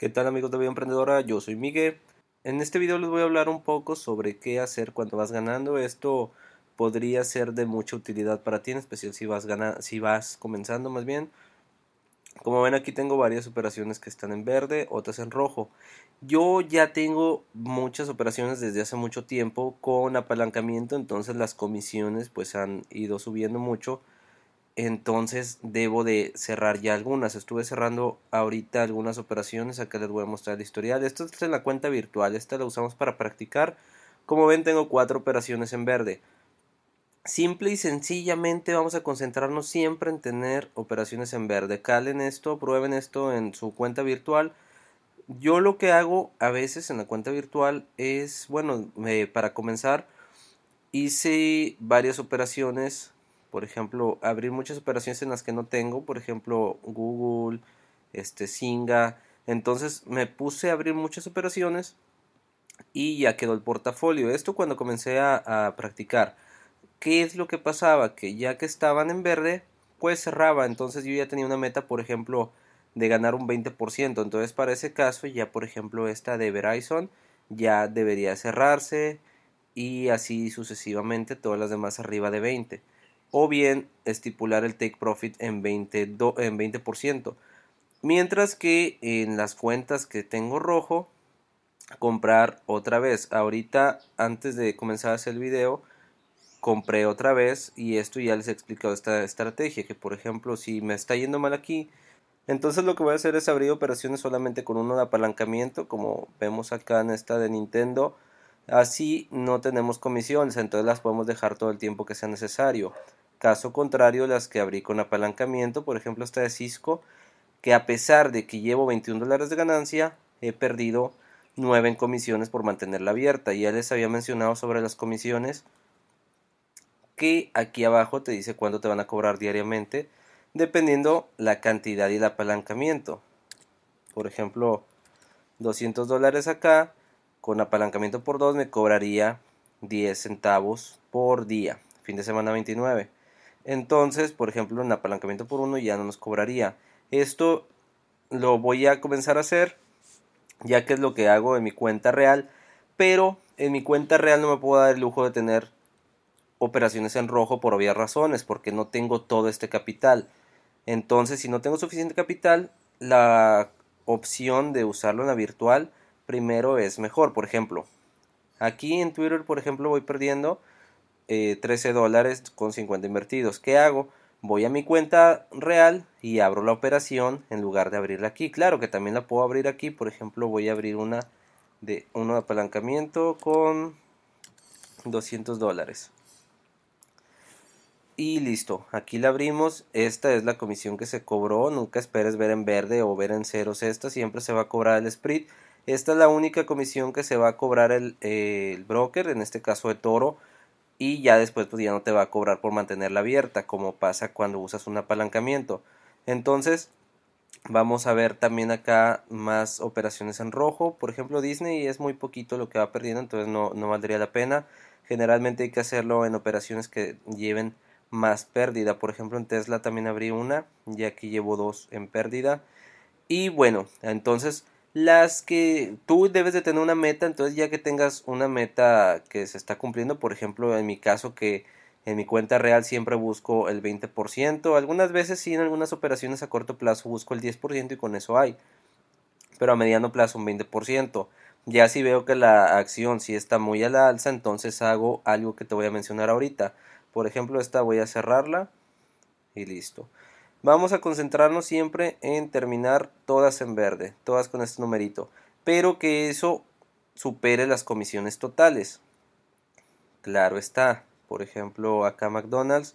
¿Qué tal amigos de Vida Emprendedora? Yo soy Miguel. En este video les voy a hablar un poco sobre qué hacer cuando vas ganando. Esto podría ser de mucha utilidad para ti, en especial si vas comenzando más bien. Como ven, aquí tengo varias operaciones que están en verde, otras en rojo. Yo ya tengo muchas operaciones desde hace mucho tiempo con apalancamiento, entonces las comisiones pues han ido subiendo mucho. Entonces debo de cerrar ya algunas. Estuve cerrando ahorita algunas operaciones. Acá les voy a mostrar el historial. Esto es en la cuenta virtual. Esta la usamos para practicar. Como ven, tengo 4 operaciones en verde. Simple y sencillamente vamos a concentrarnos siempre en tener operaciones en verde. Calen esto, prueben esto en su cuenta virtual. Yo lo que hago a veces en la cuenta virtual es, bueno, para comenzar hice varias operaciones. Por ejemplo, abrir muchas operaciones en las que no tengo, por ejemplo, Google, Zynga. Entonces me puse a abrir muchas operaciones y ya quedó el portafolio. Esto cuando comencé a practicar. ¿Qué es lo que pasaba? Que ya que estaban en verde, pues cerraba. Entonces yo ya tenía una meta, por ejemplo, de ganar un 20%. Entonces para ese caso ya, por ejemplo, esta de Verizon ya debería cerrarse y así sucesivamente todas las demás arriba de 20%. O bien estipular el take profit en 20%. Mientras que en las cuentas que tengo rojo, comprar otra vez. Ahorita, antes de comenzar a hacer el video, compré otra vez. Y esto ya les he explicado esta estrategia. Que por ejemplo, si me está yendo mal aquí, entonces lo que voy a hacer es abrir operaciones solamente con uno de apalancamiento. Como vemos acá en esta de Nintendo. Así no tenemos comisiones, entonces las podemos dejar todo el tiempo que sea necesario. Caso contrario, las que abrí con apalancamiento, por ejemplo esta de Cisco, que a pesar de que llevo $21 de ganancia, he perdido 9 en comisiones por mantenerla abierta. Ya les había mencionado sobre las comisiones, que aquí abajo te dice cuánto te van a cobrar diariamente, dependiendo la cantidad y el apalancamiento. Por ejemplo, $200 acá, con apalancamiento por 2 me cobraría 10 centavos por día. Fin de semana 29. Entonces, por ejemplo, en apalancamiento por 1 ya no nos cobraría. Esto lo voy a comenzar a hacer, ya que es lo que hago en mi cuenta real. Pero en mi cuenta real no me puedo dar el lujo de tener operaciones en rojo por obvias razones, porque no tengo todo este capital. Entonces, si no tengo suficiente capital, la opción de usarlo en la virtual primero es mejor. Por ejemplo, aquí en Twitter, por ejemplo, voy perdiendo $13 con 50 invertidos. ¿Qué hago? Voy a mi cuenta real y abro la operación en lugar de abrirla aquí. Claro que también la puedo abrir aquí. Por ejemplo, voy a abrir una de uno de apalancamiento con $200. Y listo, aquí la abrimos. Esta es la comisión que se cobró. Nunca esperes ver en verde o ver en ceros esta. Siempre se va a cobrar el spread. Esta es la única comisión que se va a cobrar el broker, en este caso eToro, y ya después pues ya no te va a cobrar por mantenerla abierta, como pasa cuando usas un apalancamiento. Entonces vamos a ver también acá más operaciones en rojo. Por ejemplo, Disney es muy poquito lo que va perdiendo, entonces no valdría la pena. Generalmente hay que hacerlo en operaciones que lleven más pérdida. Por ejemplo, en Tesla también abrí una, ya aquí llevo 2 en pérdida. Y bueno, entonces las que tú debes de tener una meta. Entonces ya que tengas una meta que se está cumpliendo, por ejemplo en mi caso, que en mi cuenta real siempre busco el 20%, algunas veces sí, en algunas operaciones a corto plazo busco el 10% y con eso hay, pero a mediano plazo un 20%. Ya si veo que la acción sí está muy a la alza, entonces hago algo que te voy a mencionar ahorita. Por ejemplo, esta voy a cerrarla y listo. Vamos a concentrarnos siempre en terminar todas en verde, todas con este numerito, pero que eso supere las comisiones totales. Claro está. Por ejemplo, acá McDonald's,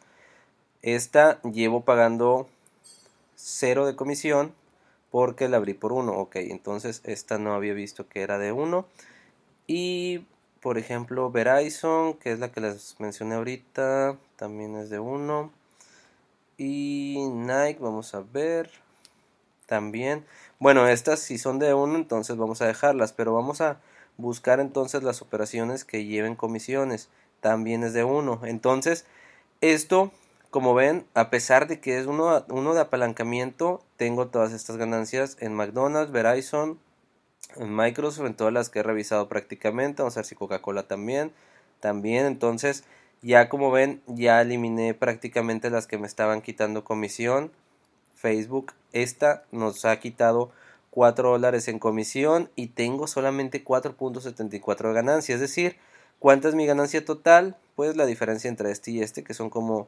esta llevo pagando 0 de comisión porque la abrí por 1. Ok, entonces esta no había visto que era de 1. Y por ejemplo Verizon, que es la que les mencioné ahorita, también es de 1. Y Nike, vamos a ver también. Bueno, estas si son de 1, entonces vamos a dejarlas, pero vamos a buscar entonces las operaciones que lleven comisiones. También es de 1. Entonces esto, como ven, a pesar de que es uno de apalancamiento, tengo todas estas ganancias en McDonald's, Verizon, Microsoft, en todas las que he revisado prácticamente. Vamos a ver si Coca-Cola también. Entonces ya, como ven, ya eliminé prácticamente las que me estaban quitando comisión. Facebook, esta nos ha quitado $4 en comisión y tengo solamente 4.74 de ganancia. Es decir, ¿cuánta es mi ganancia total? Pues la diferencia entre este y este, que son como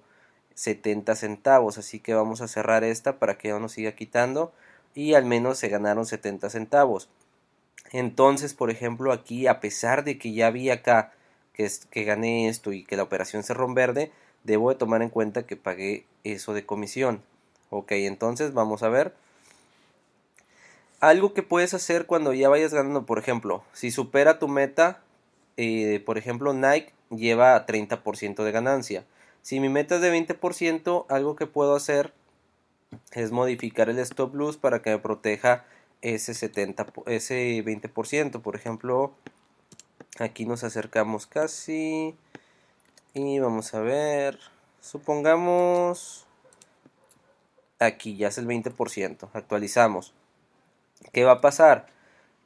70 centavos. Así que vamos a cerrar esta para que no nos siga quitando, y al menos se ganaron 70 centavos. Entonces, por ejemplo, aquí, a pesar de que ya vi acá que gané esto y que la operación cerró en verde, debo de tomar en cuenta que pagué eso de comisión. Ok, entonces vamos a ver. Algo que puedes hacer cuando ya vayas ganando, por ejemplo, si supera tu meta, por ejemplo, Nike lleva 30% de ganancia. Si mi meta es de 20%, algo que puedo hacer es modificar el stop loss para que me proteja ese 20%. Por ejemplo, aquí nos acercamos casi y vamos a ver, supongamos aquí ya es el 20%, actualizamos. ¿Qué va a pasar?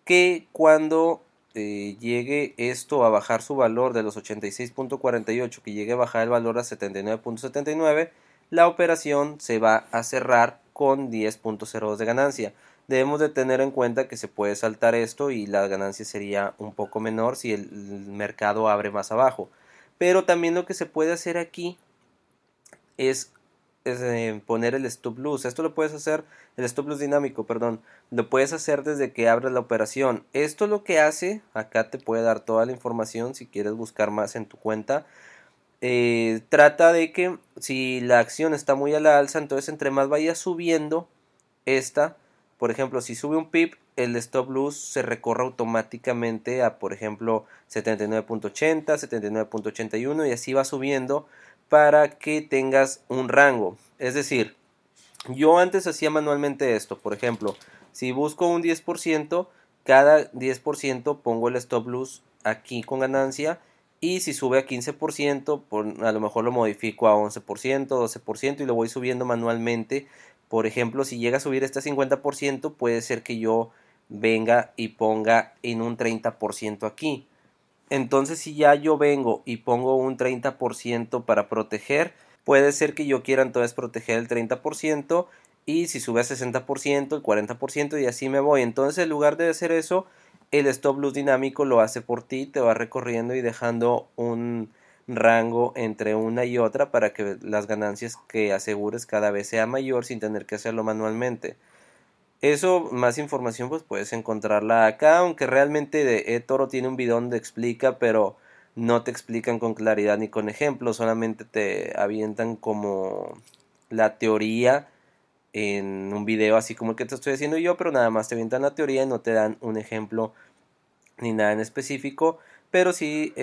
Que cuando llegue esto a bajar su valor de los 86.48, que llegue a bajar el valor a 79.79, la operación se va a cerrar con 10.02 de ganancia. Debemos de tener en cuenta que se puede saltar esto y la ganancia sería un poco menor si el mercado abre más abajo. Pero también lo que se puede hacer aquí es poner el stop loss. Esto lo puedes hacer, el stop loss dinámico, perdón, lo puedes hacer desde que abres la operación. Esto lo que hace, acá te puede dar toda la información si quieres buscar más en tu cuenta. Trata de que si la acción está muy a la alza, entonces entre más vaya subiendo esta, por ejemplo, si sube un pip, el stop loss se recorre automáticamente a, por ejemplo, 79.80, 79.81, y así va subiendo para que tengas un rango. Es decir, yo antes hacía manualmente esto. Por ejemplo, si busco un 10%, cada 10% pongo el stop loss aquí con ganancia, y si sube a 15%, a lo mejor lo modifico a 11%, 12%, y lo voy subiendo manualmente. Por ejemplo, si llega a subir este 50%, puede ser que yo venga y ponga en un 30% aquí. Entonces, si ya yo vengo y pongo un 30% para proteger, puede ser que yo quiera entonces proteger el 30%, y si sube a 60%, el 40%, y así me voy. Entonces, en lugar de hacer eso, el stop loss dinámico lo hace por ti, te va recorriendo y dejando un rango entre una y otra para que las ganancias que asegures cada vez sea mayor sin tener que hacerlo manualmente. Eso, más información, pues puedes encontrarla acá, aunque realmente de eToro tiene un video donde explica, pero no te explican con claridad ni con ejemplos, solamente te avientan como la teoría en un video así como el que te estoy haciendo yo, pero nada más te avientan la teoría y no te dan un ejemplo ni nada en específico, pero sí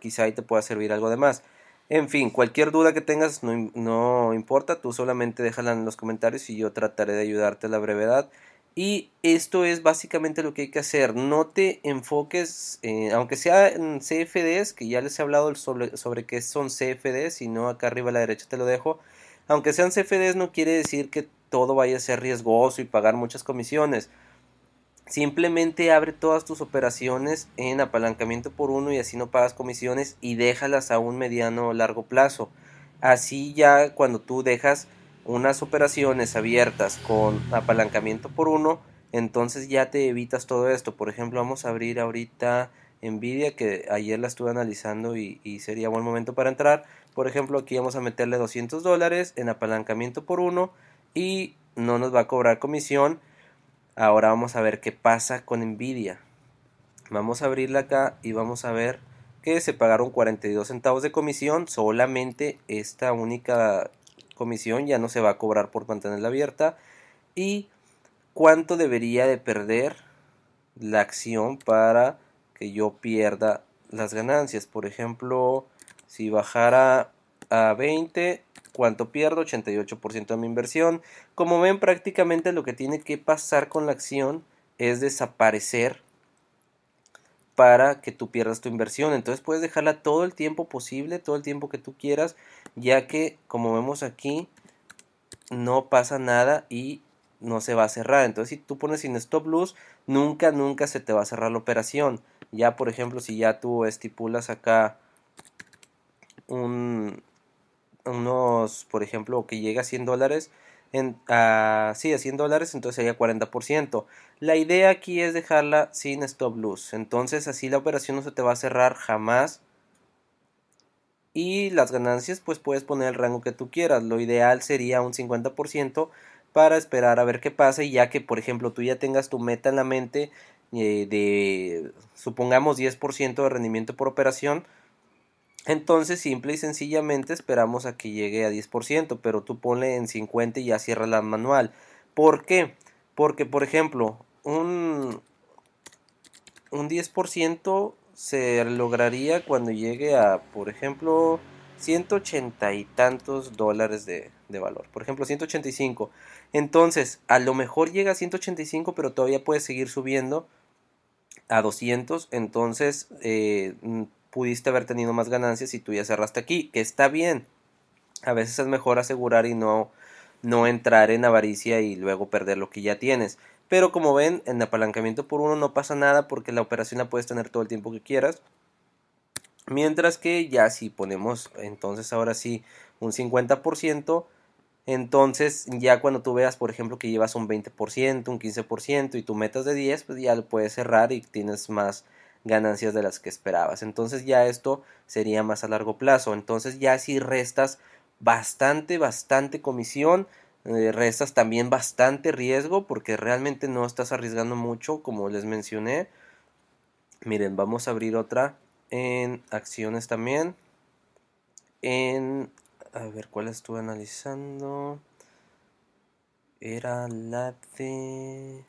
quizá ahí te pueda servir algo de más. En fin, cualquier duda que tengas, no importa, tú solamente déjala en los comentarios y yo trataré de ayudarte a la brevedad. Y esto es básicamente lo que hay que hacer. No te enfoques, aunque sea en CFDs, que ya les he hablado sobre qué son CFDs, y no, acá arriba a la derecha te lo dejo. Aunque sean CFDs, no quiere decir que todo vaya a ser riesgoso y pagar muchas comisiones. Simplemente abre todas tus operaciones en apalancamiento por uno y así no pagas comisiones, y déjalas a un mediano o largo plazo. Así ya cuando tú dejas unas operaciones abiertas con apalancamiento por uno, entonces ya te evitas todo esto. Por ejemplo, vamos a abrir ahorita Nvidia, que ayer la estuve analizando y sería buen momento para entrar. Por ejemplo, aquí vamos a meterle $200 en apalancamiento por uno y no nos va a cobrar comisión. Ahora vamos a ver qué pasa con Nvidia. Vamos a abrirla acá y vamos a ver que se pagaron 42 centavos de comisión. Solamente esta única comisión ya no se va a cobrar por mantenerla abierta. ¿Y cuánto debería de perder la acción para que yo pierda las ganancias? Por ejemplo, si bajara a 20, ¿cuánto pierdo? 88% de mi inversión. Como ven, prácticamente lo que tiene que pasar con la acción es desaparecer para que tú pierdas tu inversión. Entonces puedes dejarla todo el tiempo posible, todo el tiempo que tú quieras, ya que, como vemos aquí, no pasa nada y no se va a cerrar. Entonces, si tú pones sin stop loss, nunca, nunca se te va a cerrar la operación. Ya, por ejemplo, si ya tú estipulas acá unos, por ejemplo, que llegue a $100, a $100, entonces sería 40%. La idea aquí es dejarla sin stop loss, entonces así la operación no se te va a cerrar jamás. Y las ganancias, pues puedes poner el rango que tú quieras. Lo ideal sería un 50% para esperar a ver qué pasa. Y ya que, por ejemplo, tú ya tengas tu meta en la mente de, supongamos, 10% de rendimiento por operación, entonces simple y sencillamente esperamos a que llegue a 10%, pero tú ponle en 50 y ya cierras la manual. ¿Por qué? Porque, por ejemplo, un 10% se lograría cuando llegue a, por ejemplo, 180 y tantos dólares de valor. Por ejemplo, 185. Entonces, a lo mejor llega a 185, pero todavía puedes seguir subiendo a 200. Entonces, pudiste haber tenido más ganancias si tú ya cerraste aquí, que está bien. A veces es mejor asegurar y no entrar en avaricia y luego perder lo que ya tienes. Pero como ven, en apalancamiento por uno no pasa nada porque la operación la puedes tener todo el tiempo que quieras. Mientras que ya si ponemos entonces ahora sí un 50%, entonces ya cuando tú veas, por ejemplo, que llevas un 20%, un 15% y tu meta es de 10, pues ya lo puedes cerrar y tienes más ganancias de las que esperabas. Entonces ya esto sería más a largo plazo. Entonces ya si restas bastante comisión, restas también bastante riesgo, porque realmente no estás arriesgando mucho, como les mencioné. Miren, vamos a abrir otra en acciones también. A ver, ¿cuál estuve analizando? Era la de...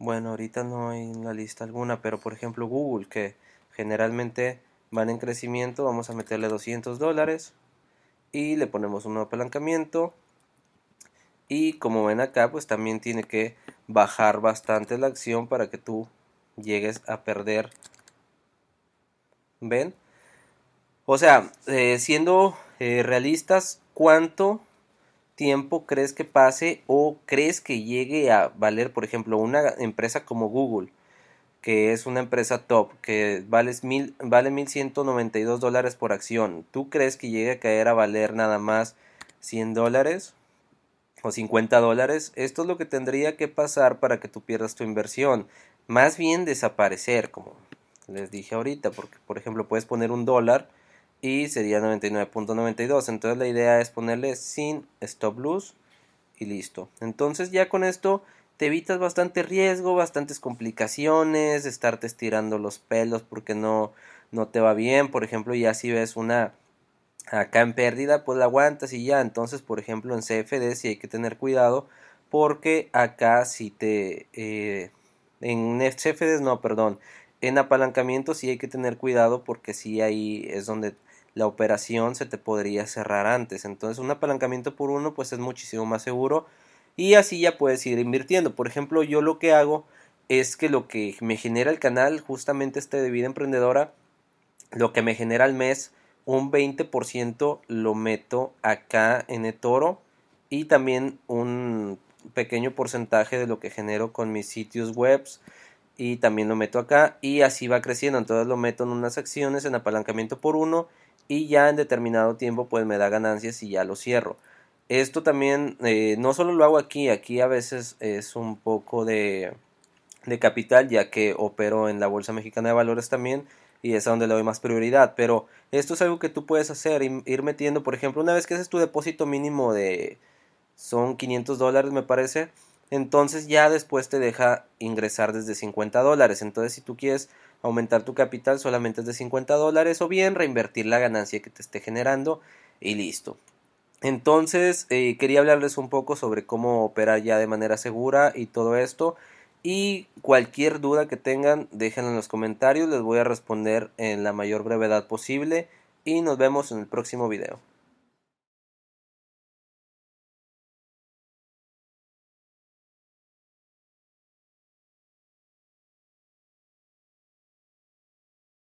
Bueno, ahorita no hay en la lista alguna, pero por ejemplo Google, que generalmente van en crecimiento, vamos a meterle $200 y le ponemos un apalancamiento. Y como ven acá, pues también tiene que bajar bastante la acción para que tú llegues a perder. ¿Ven? O sea, siendo realistas, ¿cuánto tiempo crees que pase o crees que llegue a valer, por ejemplo, una empresa como Google, que es una empresa top, que vale $1,192 por acción? ¿Tú crees que llegue a caer a valer nada más $100 o $50? Esto es lo que tendría que pasar para que tú pierdas tu inversión. Más bien desaparecer, como les dije ahorita, porque, por ejemplo, puedes poner $1 y sería 99.92. entonces la idea es ponerle sin stop loss y listo. Entonces ya con esto te evitas bastante riesgo, bastantes complicaciones, estarte estirando los pelos porque no te va bien. Por ejemplo, ya si ves una acá en pérdida, pues la aguantas y ya. Entonces, por ejemplo, en CFD sí hay que tener cuidado, porque acá si te en CFD no, perdón, en apalancamiento sí hay que tener cuidado, porque sí, ahí es donde la operación se te podría cerrar antes. Entonces un apalancamiento por uno pues es muchísimo más seguro y así ya puedes ir invirtiendo. Por ejemplo, yo lo que hago es que lo que me genera el canal, justamente este de Vida Emprendedora, lo que me genera al mes un 20% lo meto acá en eToro, y también un pequeño porcentaje de lo que genero con mis sitios webs y también lo meto acá, y así va creciendo. Entonces lo meto en unas acciones en apalancamiento por uno y ya en determinado tiempo pues me da ganancias y ya lo cierro. Esto también no solo lo hago aquí a veces es un poco de capital, ya que opero en la Bolsa Mexicana de Valores también, y es a donde le doy más prioridad. Pero esto es algo que tú puedes hacer, ir metiendo. Por ejemplo, una vez que haces tu depósito mínimo de... son $500 me parece. Entonces ya después te deja ingresar desde $50. Entonces si tú quieres aumentar tu capital solamente es de $50, o bien reinvertir la ganancia que te esté generando y listo. Entonces quería hablarles un poco sobre cómo operar ya de manera segura y todo esto. Y cualquier duda que tengan, déjenla en los comentarios. Les voy a responder en la mayor brevedad posible y nos vemos en el próximo video.